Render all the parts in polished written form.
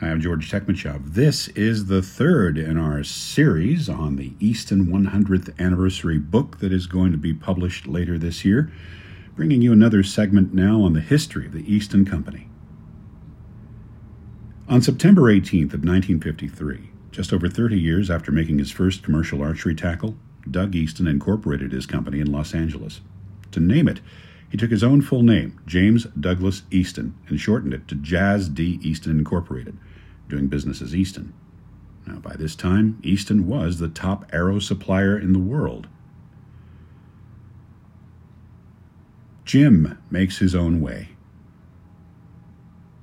I am George Tekmichov. This is the third in our series on the Easton 100th Anniversary book that is going to be published later this year, bringing you another segment now on the history of the Easton Company. On September 18th of 1953, just over 30 years after making his first commercial archery tackle, Doug Easton incorporated his company in Los Angeles. To name it, he took his own full name, James Douglas Easton, and shortened it to Jazz D. Easton Incorporated, doing business as Easton. Now, by this time, Easton was the top arrow supplier in the world. Jim makes his own way.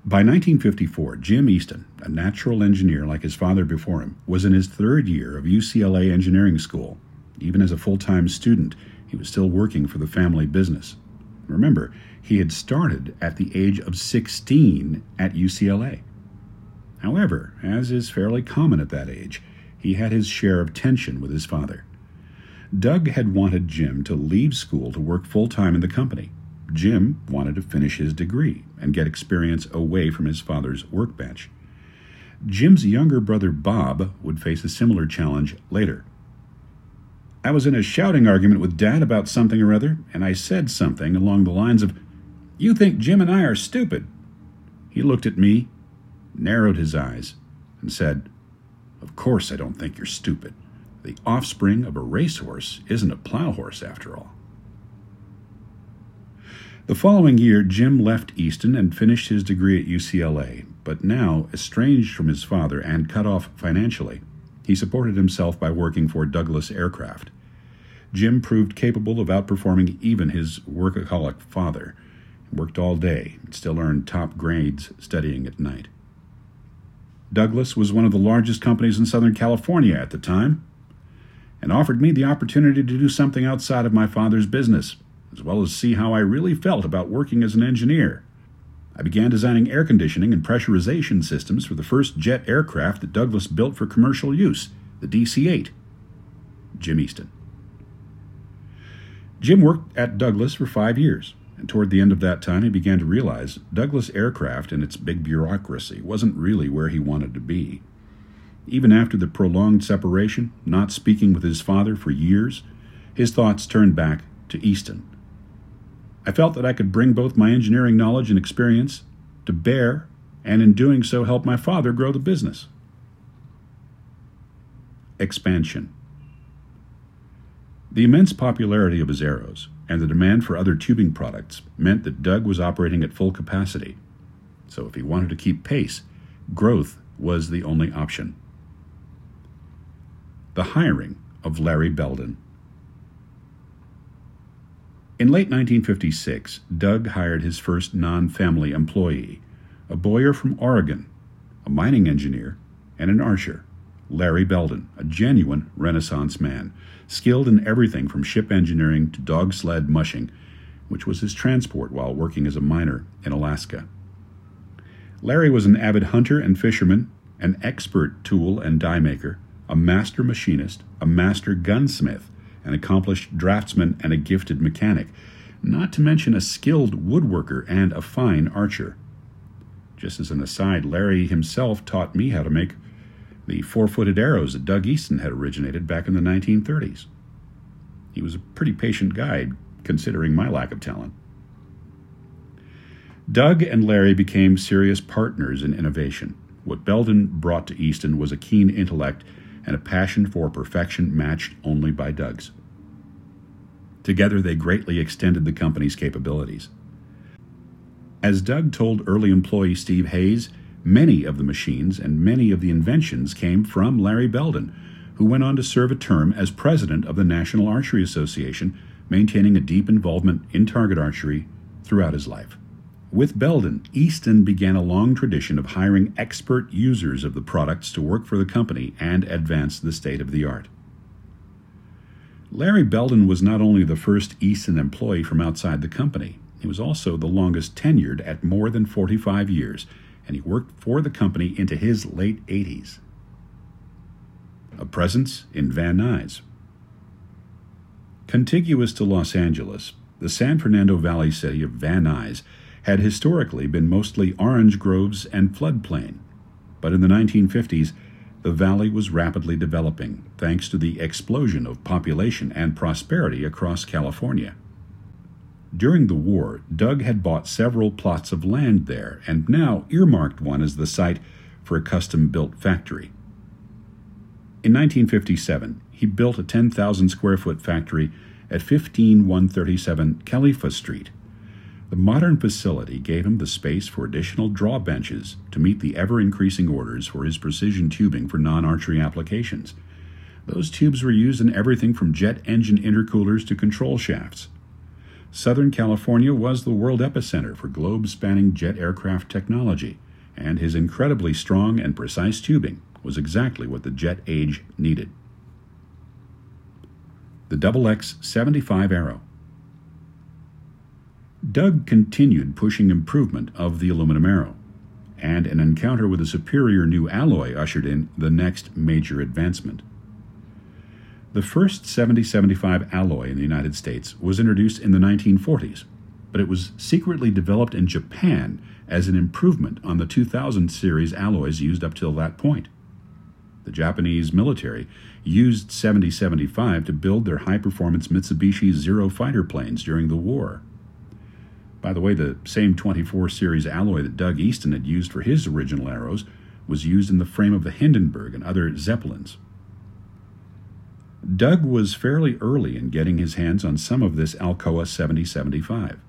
By 1954, Jim Easton, a natural engineer like his father before him, was in his third year of UCLA engineering school. Even as a full-time student, he was still working for the family business. Remember, he had started at the age of 16 at UCLA. However, as is fairly common at that age, he had his share of tension with his father. Doug had wanted Jim to leave school to work full-time in the company. Jim wanted to finish his degree and get experience away from his father's workbench. Jim's younger brother Bob would face a similar challenge later. I was in a shouting argument with Dad about something or other, and I said something along the lines of, "You think Jim and I are stupid." He looked at me, narrowed his eyes, and said, "Of course I don't think you're stupid. The offspring of a racehorse isn't a plow horse after all." The following year, Jim left Easton and finished his degree at UCLA, but now, estranged from his father and cut off financially, he supported himself by working for Douglas Aircraft. Jim proved capable of outperforming even his workaholic father. He worked all day and still earned top grades studying at night. Douglas was one of the largest companies in Southern California at the time and offered me the opportunity to do something outside of my father's business, as well as see how I really felt about working as an engineer. I began designing air conditioning and pressurization systems for the first jet aircraft that Douglas built for commercial use, the DC-8. Jim Easton. Jim worked at Douglas for 5 years, and toward the end of that time he began to realize Douglas Aircraft and its big bureaucracy wasn't really where he wanted to be. Even after the prolonged separation, not speaking with his father for years, his thoughts turned back to Easton. I felt that I could bring both my engineering knowledge and experience to bear, and in doing so help my father grow the business. Expansion. The immense popularity of his arrows and the demand for other tubing products meant that Doug was operating at full capacity. So if he wanted to keep pace, growth was the only option. The hiring of Larry Belden. In late 1956, Doug hired his first non-family employee, a boyer from Oregon, a mining engineer, and an archer, Larry Belden, a genuine Renaissance man, skilled in everything from ship engineering to dog sled mushing, which was his transport while working as a miner in Alaska. Larry was an avid hunter and fisherman, an expert tool and die maker, a master machinist, a master gunsmith, an accomplished draftsman, and a gifted mechanic, not to mention a skilled woodworker and a fine archer. Just as an aside, Larry himself taught me how to make the four-footed arrows that Doug Easton had originated back in the 1930s. He was a pretty patient guide, considering my lack of talent. Doug and Larry became serious partners in innovation. What Belden brought to Easton was a keen intellect and a passion for perfection matched only by Doug's. Together, they greatly extended the company's capabilities. As Doug told early employee Steve Hayes, many of the machines and many of the inventions came from Larry Belden, who went on to serve a term as president of the National Archery Association, maintaining a deep involvement in target archery throughout his life. With Belden, Easton began a long tradition of hiring expert users of the products to work for the company and advance the state of the art. Larry Belden was not only the first Easton employee from outside the company, he was also the longest tenured at more than 45 years, and he worked for the company into his late 80s. A presence in Van Nuys. Contiguous to Los Angeles, the San Fernando Valley city of Van Nuys had historically been mostly orange groves and floodplain. But in the 1950s, the valley was rapidly developing, thanks to the explosion of population and prosperity across California. During the war, Doug had bought several plots of land there and now earmarked one as the site for a custom-built factory. In 1957, he built a 10,000-square-foot factory at 15137 Khalifa Street. The modern facility gave him the space for additional draw benches to meet the ever-increasing orders for his precision tubing for non-archery applications. Those tubes were used in everything from jet engine intercoolers to control shafts. Southern California was the world epicenter for globe-spanning jet aircraft technology, and his incredibly strong and precise tubing was exactly what the jet age needed. The XX75 Arrow. Doug continued pushing improvement of the aluminum arrow, and an encounter with a superior new alloy ushered in the next major advancement. The first 7075 alloy in the United States was introduced in the 1940s, but it was secretly developed in Japan as an improvement on the 2000 series alloys used up till that point. The Japanese military used 7075 to build their high-performance Mitsubishi Zero fighter planes during the war. By the way, the same 24 series alloy that Doug Easton had used for his original arrows was used in the frame of the Hindenburg and other Zeppelins. Doug was fairly early in getting his hands on some of this Alcoa 7075.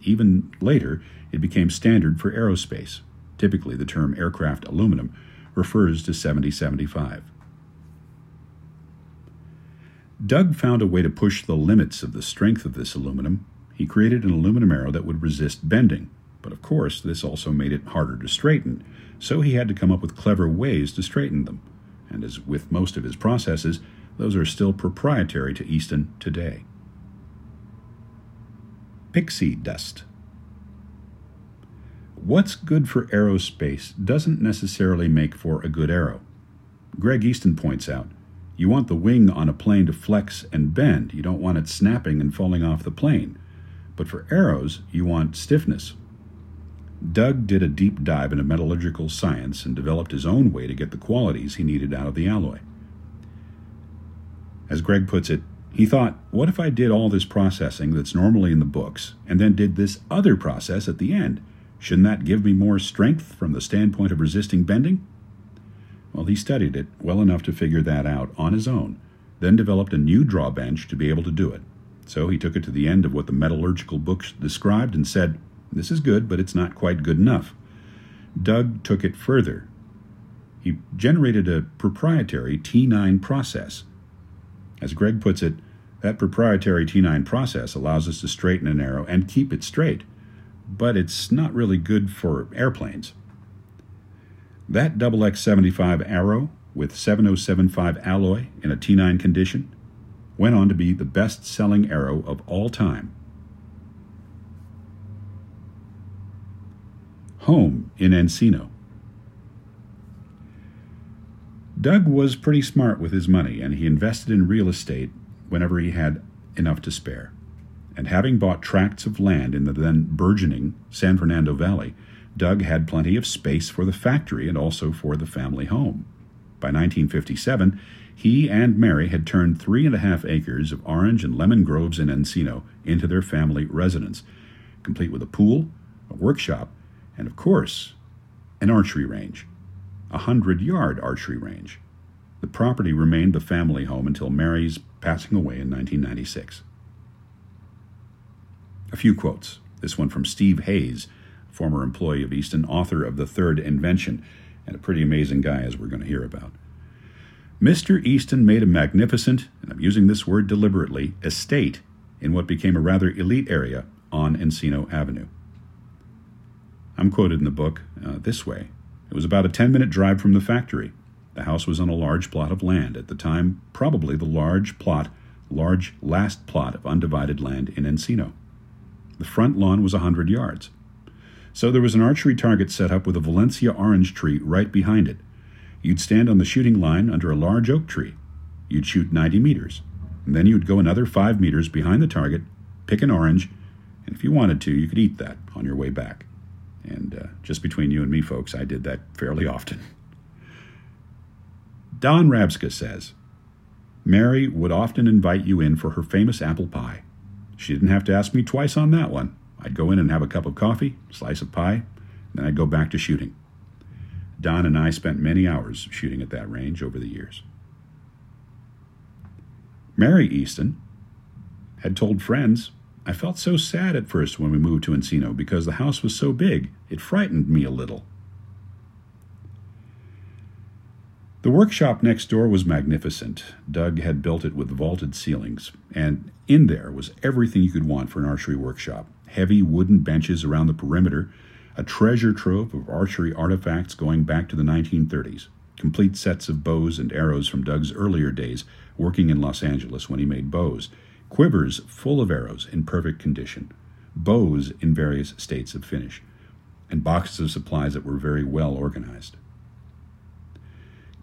Even later, it became standard for aerospace. Typically, the term aircraft aluminum refers to 7075. Doug found a way to push the limits of the strength of this aluminum. He created an aluminum arrow that would resist bending, but of course this also made it harder to straighten, so he had to come up with clever ways to straighten them, and as with most of his processes, those are still proprietary to Easton today. Pixie Dust. What's good for aerospace doesn't necessarily make for a good arrow. Greg Easton points out, you want the wing on a plane to flex and bend, you don't want it snapping and falling off the plane. But for arrows, you want stiffness. Doug did a deep dive into metallurgical science and developed his own way to get the qualities he needed out of the alloy. As Greg puts it, he thought, what if I did all this processing that's normally in the books and then did this other process at the end? Shouldn't that give me more strength from the standpoint of resisting bending? Well, he studied it well enough to figure that out on his own, then developed a new drawbench to be able to do it. So he took it to the end of what the metallurgical books described and said, this is good, but it's not quite good enough. Doug took it further. He generated a proprietary T9 process. As Greg puts it, that proprietary T9 process allows us to straighten an arrow and keep it straight, but it's not really good for airplanes. That XX75 arrow with 7075 alloy in a T9 condition went on to be the best-selling arrow of all time. Home in Encino. Doug was pretty smart with his money, and he invested in real estate whenever he had enough to spare. And having bought tracts of land in the then burgeoning San Fernando Valley, Doug had plenty of space for the factory and also for the family home. By 1957, he and Mary had turned 3.5 acres of orange and lemon groves in Encino into their family residence, complete with a pool, a workshop, and of course, an archery range, a 100-yard archery range. The property remained the family home until Mary's passing away in 1996. A few quotes, this one from Steve Hayes, former employee of Easton, author of The Third Invention, and a pretty amazing guy as we're going to hear about. Mr. Easton made a magnificent, and I'm using this word deliberately, estate in what became a rather elite area on Encino Avenue. I'm quoted in the book this way. It was about a 10-minute drive from the factory. The house was on a large plot of land, at the time probably the last plot of undivided land in Encino. The front lawn was 100 yards. So there was an archery target set up with a Valencia orange tree right behind it. You'd stand on the shooting line under a large oak tree. You'd shoot 90 meters. And then you'd go another 5 meters behind the target, pick an orange, and if you wanted to, you could eat that on your way back. And just between you and me, folks, I did that fairly often. Don Rabska says, Mary would often invite you in for her famous apple pie. She didn't have to ask me twice on that one. I'd go in and have a cup of coffee, slice of pie, then I'd go back to shooting. Don and I spent many hours shooting at that range over the years. Mary Easton had told friends, I felt so sad at first when we moved to Encino because the house was so big, it frightened me a little. The workshop next door was magnificent. Doug had built it with vaulted ceilings, and in there was everything you could want for an archery workshop. Heavy wooden benches around the perimeter, a treasure trove of archery artifacts going back to the 1930s, complete sets of bows and arrows from Doug's earlier days working in Los Angeles when he made bows, quivers full of arrows in perfect condition, bows in various states of finish, and boxes of supplies that were very well organized.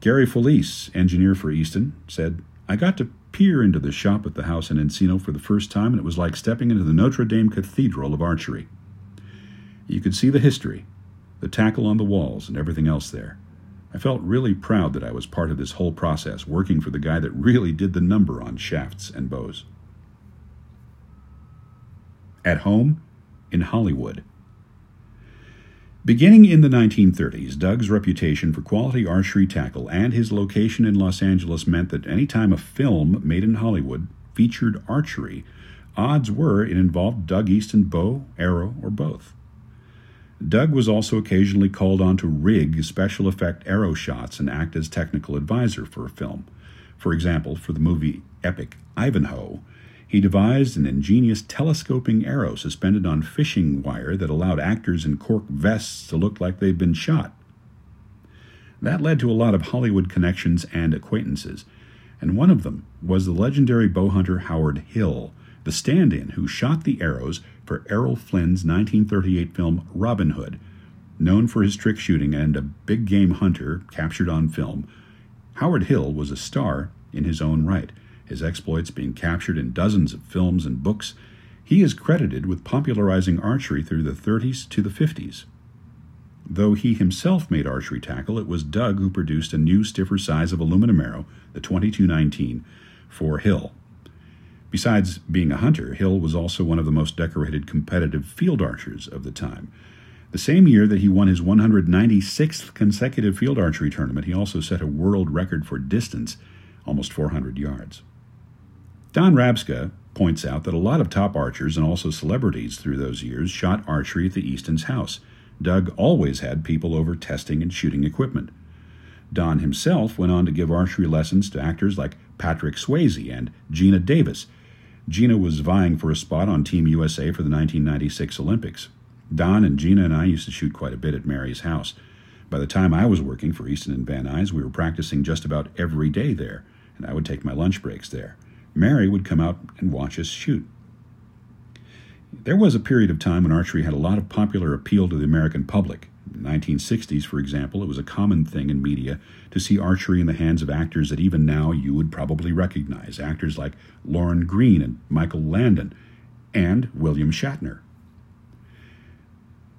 Gary Felice, engineer for Easton, said, I got to peer into the shop at the house in Encino for the first time, and it was like stepping into the Notre Dame Cathedral of archery. You could see the history, the tackle on the walls, and everything else there. I felt really proud that I was part of this whole process, working for the guy that really did the number on shafts and bows. At home, in Hollywood. Beginning in the 1930s, Doug's reputation for quality archery tackle and his location in Los Angeles meant that any time a film made in Hollywood featured archery, odds were it involved Doug Easton bow, arrow, or both. Doug was also occasionally called on to rig special effect arrow shots and act as technical advisor for a film. For example, for the movie epic Ivanhoe, he devised an ingenious telescoping arrow suspended on fishing wire that allowed actors in cork vests to look like they'd been shot. That led to a lot of Hollywood connections and acquaintances, and one of them was the legendary bow hunter Howard Hill, the stand-in who shot the arrows for Errol Flynn's 1938 film Robin Hood. Known for his trick shooting and a big-game hunter captured on film, Howard Hill was a star in his own right, his exploits being captured in dozens of films and books. He is credited with popularizing archery through the 30s to the 50s. Though he himself made archery tackle, it was Doug who produced a new stiffer size of aluminum arrow, the 2219, for Hill. Besides being a hunter, Hill was also one of the most decorated competitive field archers of the time. The same year that he won his 196th consecutive field archery tournament, he also set a world record for distance, almost 400 yards. Don Rabska points out that a lot of top archers and also celebrities through those years shot archery at the Easton's house. Doug always had people over testing and shooting equipment. Don himself went on to give archery lessons to actors like Patrick Swayze and Gina Davis. Gina was vying for a spot on Team USA for the 1996 Olympics. Don and Gina and I used to shoot quite a bit at Mary's house. By the time I was working for Easton and Van Nuys, we were practicing just about every day there, and I would take my lunch breaks there. Mary would come out and watch us shoot. There was a period of time when archery had a lot of popular appeal to the American public. In the 1960s, for example, it was a common thing in media to see archery in the hands of actors that even now you would probably recognize, actors like Lauren Greene and Michael Landon and William Shatner.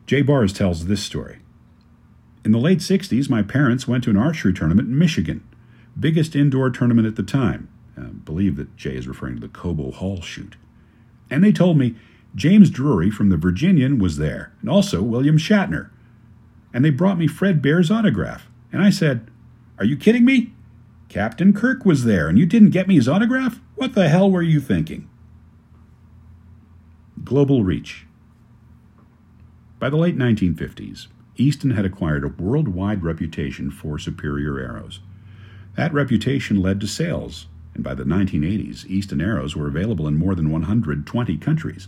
Jay Bars tells this story. In the late 60s, my parents went to an archery tournament in Michigan, biggest indoor tournament at the time. I believe that Jay is referring to the Cobo Hall shoot. And they told me James Drury from The Virginian was there, and also William Shatner. And they brought me Fred Bear's autograph. And I said, are you kidding me? Captain Kirk was there, and you didn't get me his autograph? What the hell were you thinking? Global reach. By the late 1950s, Easton had acquired a worldwide reputation for superior arrows. That reputation led to sales, and by the 1980s, Easton arrows were available in more than 120 countries.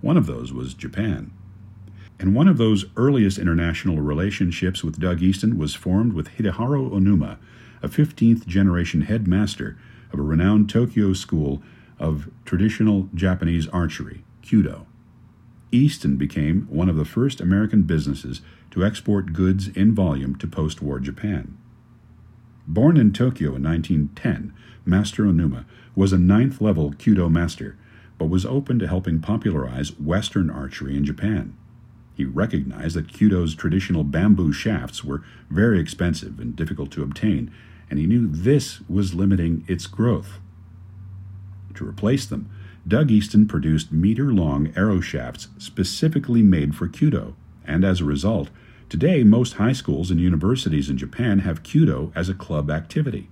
One of those was Japan. And one of those earliest international relationships with Doug Easton was formed with Hideharu Onuma, a 15th-generation headmaster of a renowned Tokyo school of traditional Japanese archery, Kyudo. Easton became one of the first American businesses to export goods in volume to post-war Japan. Born in Tokyo in 1910, Master Onuma was a ninth-level Kyudo master, but was open to helping popularize Western archery in Japan. He recognized that Kyudo's traditional bamboo shafts were very expensive and difficult to obtain, and he knew this was limiting its growth. To replace them, Doug Easton produced meter-long arrow shafts specifically made for Kyudo, and as a result, today most high schools and universities in Japan have Kyudo as a club activity.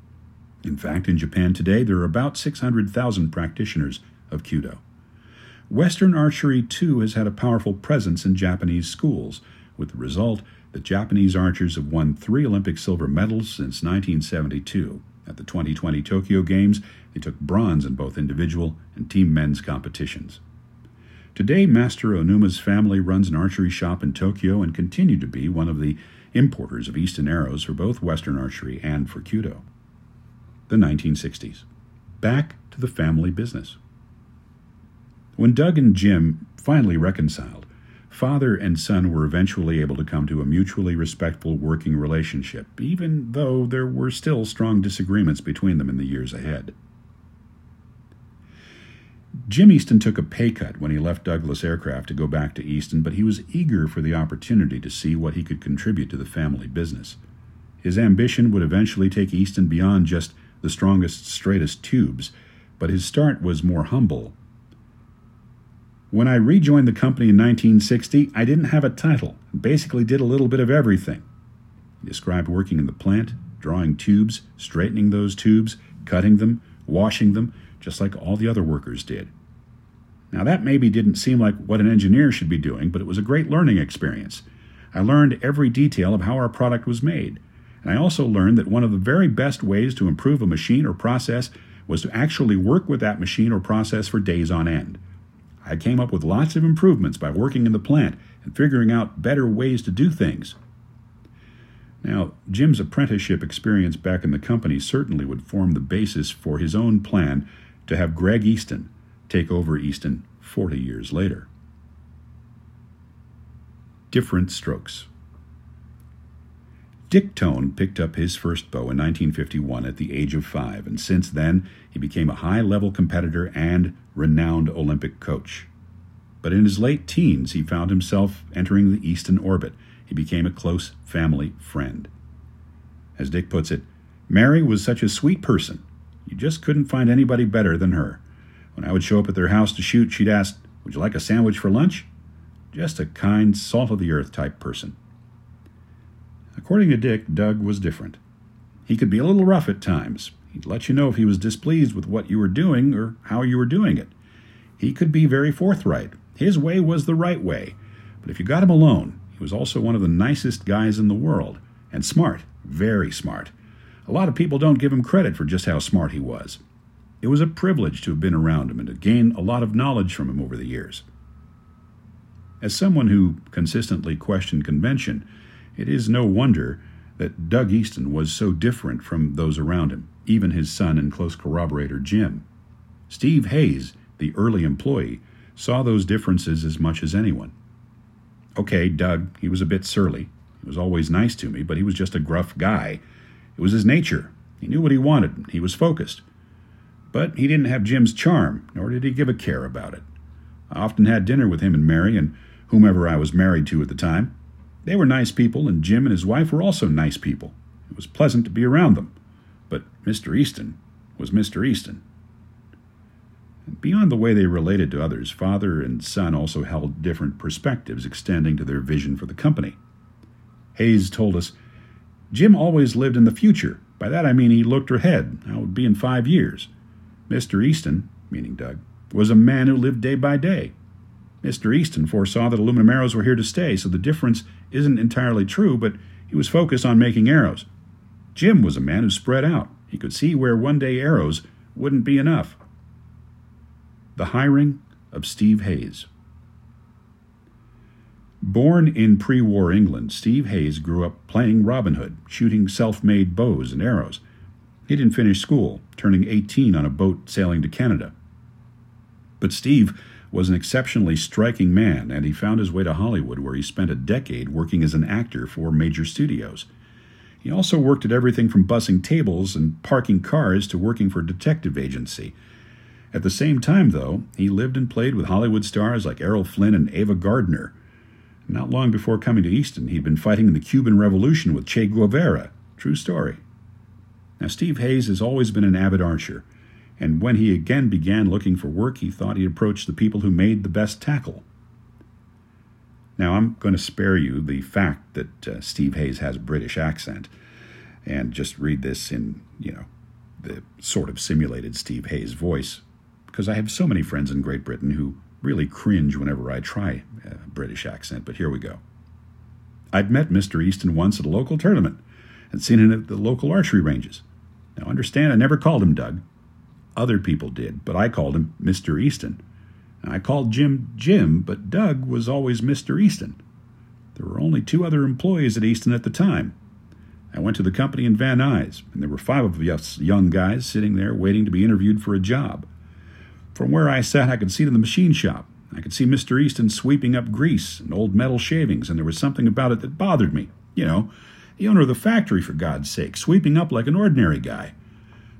In fact, in Japan today, there are about 600,000 practitioners of Kyudo. Western archery, too, has had a powerful presence in Japanese schools, with the result that Japanese archers have won 3 Olympic silver medals since 1972. At the 2020 Tokyo Games, they took bronze in both individual and team men's competitions. Today, Master Onuma's family runs an archery shop in Tokyo and continue to be one of the importers of Easton arrows for both Western archery and for Kyudo. The 1960s. Back to the family business. When Doug and Jim finally reconciled, father and son were eventually able to come to a mutually respectful working relationship, even though there were still strong disagreements between them in the years ahead. Jim Easton took a pay cut when he left Douglas Aircraft to go back to Easton, but he was eager for the opportunity to see what he could contribute to the family business. His ambition would eventually take Easton beyond just the strongest, straightest tubes, but his start was more humble. When I rejoined the company in 1960, I didn't have a title and basically did a little bit of everything. He described working in the plant, drawing tubes, straightening those tubes, cutting them, washing them, just like all the other workers did. Now that maybe didn't seem like what an engineer should be doing, but it was a great learning experience. I learned every detail of how our product was made, and I also learned that one of the very best ways to improve a machine or process was to actually work with that machine or process for days on end. I came up with lots of improvements by working in the plant and figuring out better ways to do things. Now, Jim's apprenticeship experience back in the company certainly would form the basis for his own plan to have Greg Easton take over Easton 40 years later. Different strokes. Dick Tone picked up his first bow in 1951 at the age of 5, and since then he became a high-level competitor and renowned Olympic coach. But in his late teens, he found himself entering the Easton orbit. He became a close family friend. As Dick puts it, Mary was such a sweet person. You just couldn't find anybody better than her. When I would show up at their house to shoot, she'd ask, "Would you like a sandwich for lunch?" Just a kind, salt-of-the-earth type person. According to Dick, Doug was different. He could be a little rough at times. He'd let you know if he was displeased with what you were doing or how you were doing it. He could be very forthright. His way was the right way. But if you got him alone, he was also one of the nicest guys in the world, and smart, very smart. A lot of people don't give him credit for just how smart he was. It was a privilege to have been around him and to gain a lot of knowledge from him over the years. As someone who consistently questioned convention, it is no wonder that Doug Easton was so different from those around him, even his son and close corroborator Jim. Steve Hayes, the early employee, saw those differences as much as anyone. Okay, Doug, he was a bit surly. He was always nice to me, but he was just a gruff guy. It was his nature. He knew what he wanted. He was focused. But he didn't have Jim's charm, nor did he give a care about it. I often had dinner with him and Mary and whomever I was married to at the time. They were nice people, and Jim and his wife were also nice people. It was pleasant to be around them. But Mr. Easton was Mr. Easton. And beyond the way they related to others, father and son also held different perspectives extending to their vision for the company. Hayes told us, Jim always lived in the future. By that I mean he looked ahead. I would be in 5 years. Mr. Easton, meaning Doug, was a man who lived day by day. Mr. Easton foresaw that aluminum arrows were here to stay, so the difference isn't entirely true, but he was focused on making arrows. Jim was a man who spread out. He could see where one day arrows wouldn't be enough. The hiring of Steve Hayes. Born in pre-war England, Steve Hayes grew up playing Robin Hood, shooting self-made bows and arrows. He didn't finish school, turning 18 on a boat sailing to Canada. But Steve was an exceptionally striking man, and he found his way to Hollywood, where he spent a decade working as an actor for major studios. He also worked at everything from bussing tables and parking cars to working for a detective agency. At the same time, though, he lived and played with Hollywood stars like Errol Flynn and Ava Gardner. Not long before coming to Easton, he'd been fighting in the Cuban Revolution with Che Guevara. True story. Now, Steve Hayes has always been an avid archer, and when he again began looking for work, he thought he'd approach the people who made the best tackle. Now, I'm going to spare you the fact that Steve Hayes has a British accent and just read this in, the sort of simulated Steve Hayes voice, because I have so many friends in Great Britain who really cringe whenever I try a British accent, but here we go. I'd met Mr. Easton once at a local tournament and seen him at the local archery ranges. Now, understand, I never called him Doug. Other people did, but I called him Mr. Easton. Now, I called Jim Jim, but Doug was always Mr. Easton. There were only 2 other employees at Easton at the time. I went to the company in Van Nuys, and there were 5 of us young guys sitting there waiting to be interviewed for a job. From where I sat, I could see to the machine shop. I could see Mr. Easton sweeping up grease and old metal shavings, and there was something about it that bothered me. The owner of the factory, for God's sake, sweeping up like an ordinary guy.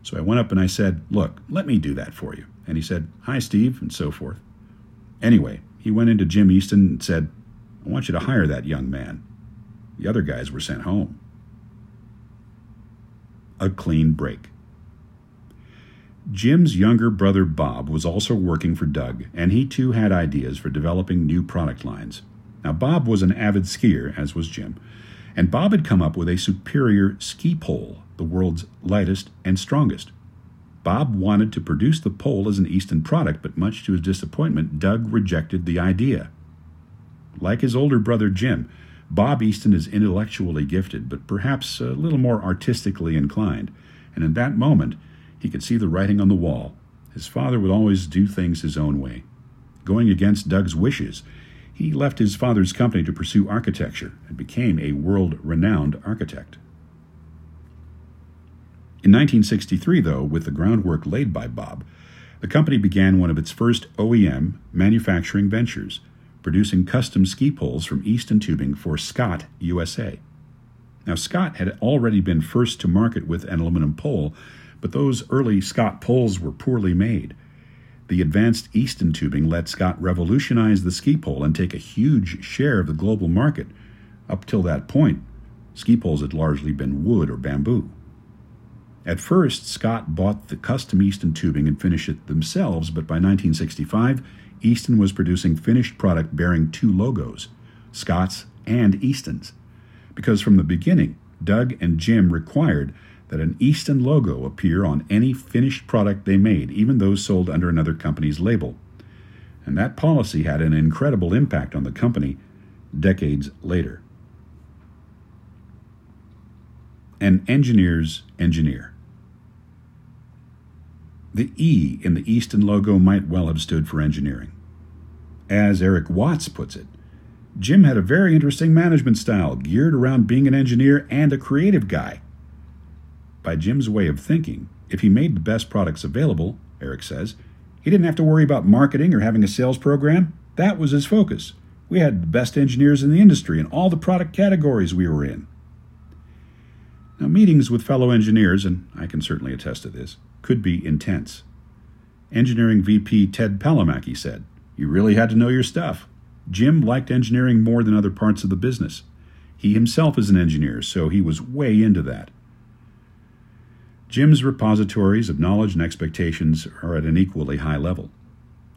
So I went up and I said, look, let me do that for you. And he said, hi, Steve, and so forth. Anyway, he went into Jim Easton and said, I want you to hire that young man. The other guys were sent home. A clean break. Jim's younger brother Bob was also working for Doug, and he too had ideas for developing new product lines. Now, Bob was an avid skier, as was Jim, and Bob had come up with a superior ski pole, the world's lightest and strongest. Bob wanted to produce the pole as an Easton product, but much to his disappointment, Doug rejected the idea. Like his older brother Jim, Bob Easton is intellectually gifted, but perhaps a little more artistically inclined, and in that moment, he could see the writing on the wall. His father would always do things his own way. Going against Doug's wishes, he left his father's company to pursue architecture and became a world-renowned architect. In 1963, though, with the groundwork laid by Bob, the company began one of its first OEM manufacturing ventures, producing custom ski poles from Easton tubing for Scott, USA. Now, Scott had already been first to market with an aluminum pole, but those early Scott poles were poorly made. The advanced Easton tubing let Scott revolutionize the ski pole and take a huge share of the global market. Up till that point, ski poles had largely been wood or bamboo. At first, Scott bought the custom Easton tubing and finished it themselves, but by 1965, Easton was producing finished product bearing 2 logos, Scott's and Easton's, because from the beginning, Doug and Jim required that an Easton logo appear on any finished product they made, even those sold under another company's label. And that policy had an incredible impact on the company decades later. An engineer's engineer. The E in the Easton logo might well have stood for engineering. As Eric Watts puts it, Jim had a very interesting management style geared around being an engineer and a creative guy. By Jim's way of thinking, if he made the best products available, Eric says, he didn't have to worry about marketing or having a sales program. That was his focus. We had the best engineers in the industry in all the product categories we were in. Now, meetings with fellow engineers, and I can certainly attest to this, could be intense. Engineering VP Ted Palamaki said, you really had to know your stuff. Jim liked engineering more than other parts of the business. He himself is an engineer, so he was way into that. Jim's repositories of knowledge and expectations are at an equally high level.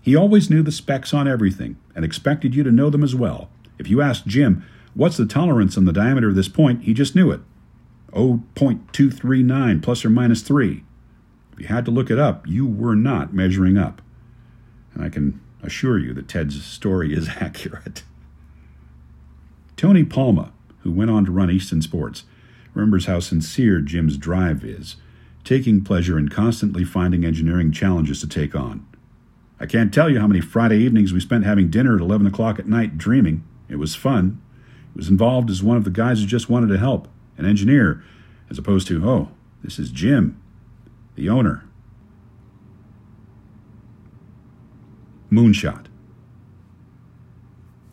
He always knew the specs on everything and expected you to know them as well. If you asked Jim, what's the tolerance on the diameter of this point, he just knew it. 0.239 plus or minus 3. If you had to look it up, you were not measuring up. And I can assure you that Ted's story is accurate. Tony Palma, who went on to run Easton Sports, remembers how sincere Jim's drive is, taking pleasure in constantly finding engineering challenges to take on. I can't tell you how many Friday evenings we spent having dinner at 11 o'clock at night dreaming. It was fun. It was involved as one of the guys who just wanted to help, an engineer, as opposed to, oh, this is Jim, the owner. Moonshot.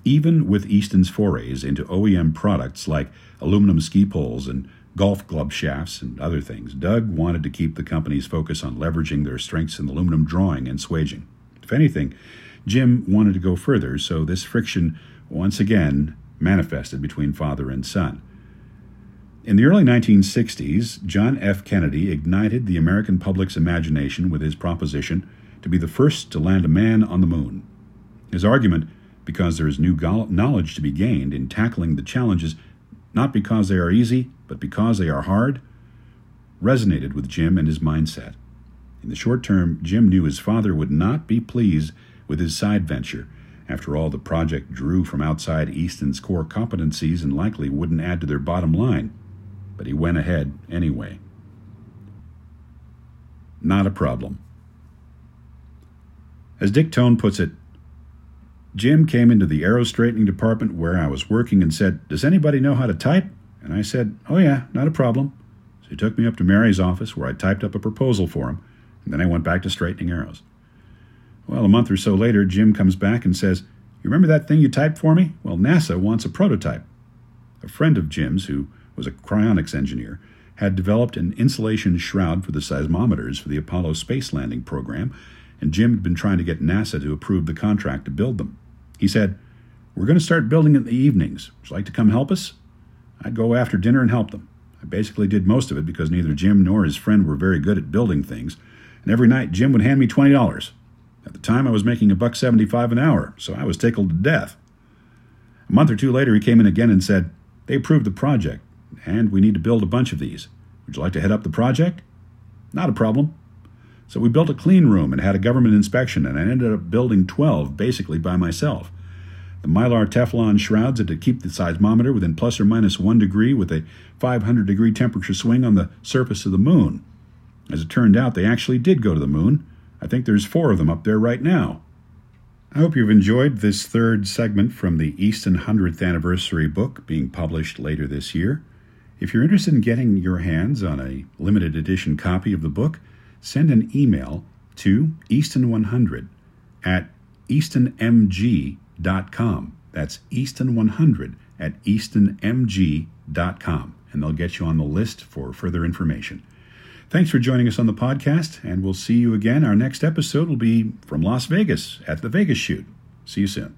Even with Easton's forays into OEM products like aluminum ski poles and golf club shafts and other things, Doug wanted to keep the company's focus on leveraging their strengths in aluminum drawing and swaging. If anything, Jim wanted to go further, so this friction once again manifested between father and son. In the early 1960s, John F. Kennedy ignited the American public's imagination with his proposition to be the first to land a man on the moon. His argument, because there is new knowledge to be gained in tackling the challenges, not because they are easy, but because they are hard, resonated with Jim and his mindset. In the short term, Jim knew his father would not be pleased with his side venture. After all, the project drew from outside Easton's core competencies and likely wouldn't add to their bottom line. But he went ahead anyway. Not a problem. As Dick Tone puts it, Jim came into the arrow straightening department where I was working and said, "Does anybody know how to type?" And I said, "Oh yeah, not a problem." So he took me up to Mary's office where I typed up a proposal for him, and then I went back to straightening arrows. Well, a month or so later, Jim comes back and says, "You remember that thing you typed for me? Well, NASA wants a prototype." A friend of Jim's, who was a cryonics engineer, had developed an insulation shroud for the seismometers for the Apollo space landing program, and Jim had been trying to get NASA to approve the contract to build them. He said, "We're going to start building in the evenings. Would you like to come help us?" I'd go after dinner and help them. I basically did most of it because neither Jim nor his friend were very good at building things, and every night Jim would hand me $20. At the time, I was making $1.75 an hour, so I was tickled to death. A month or two later, he came in again and said, "They approved the project, and we need to build a bunch of these. Would you like to head up the project?" Not a problem. So we built a clean room and had a government inspection, and I ended up building 12, basically by myself. The Mylar Teflon shrouds had to keep the seismometer within plus or minus 1 degree with a 500-degree temperature swing on the surface of the moon. As it turned out, they actually did go to the moon. I think there's 4 of them up there right now. I hope you've enjoyed this third segment from the Easton 100th Anniversary book being published later this year. If you're interested in getting your hands on a limited edition copy of the book, send an email to Easton100 at EastonMG.com. That's Easton100 at EastonMG.com, and they'll get you on the list for further information. Thanks for joining us on the podcast, and we'll see you again. Our next episode will be from Las Vegas at the Vegas Shoot. See you soon.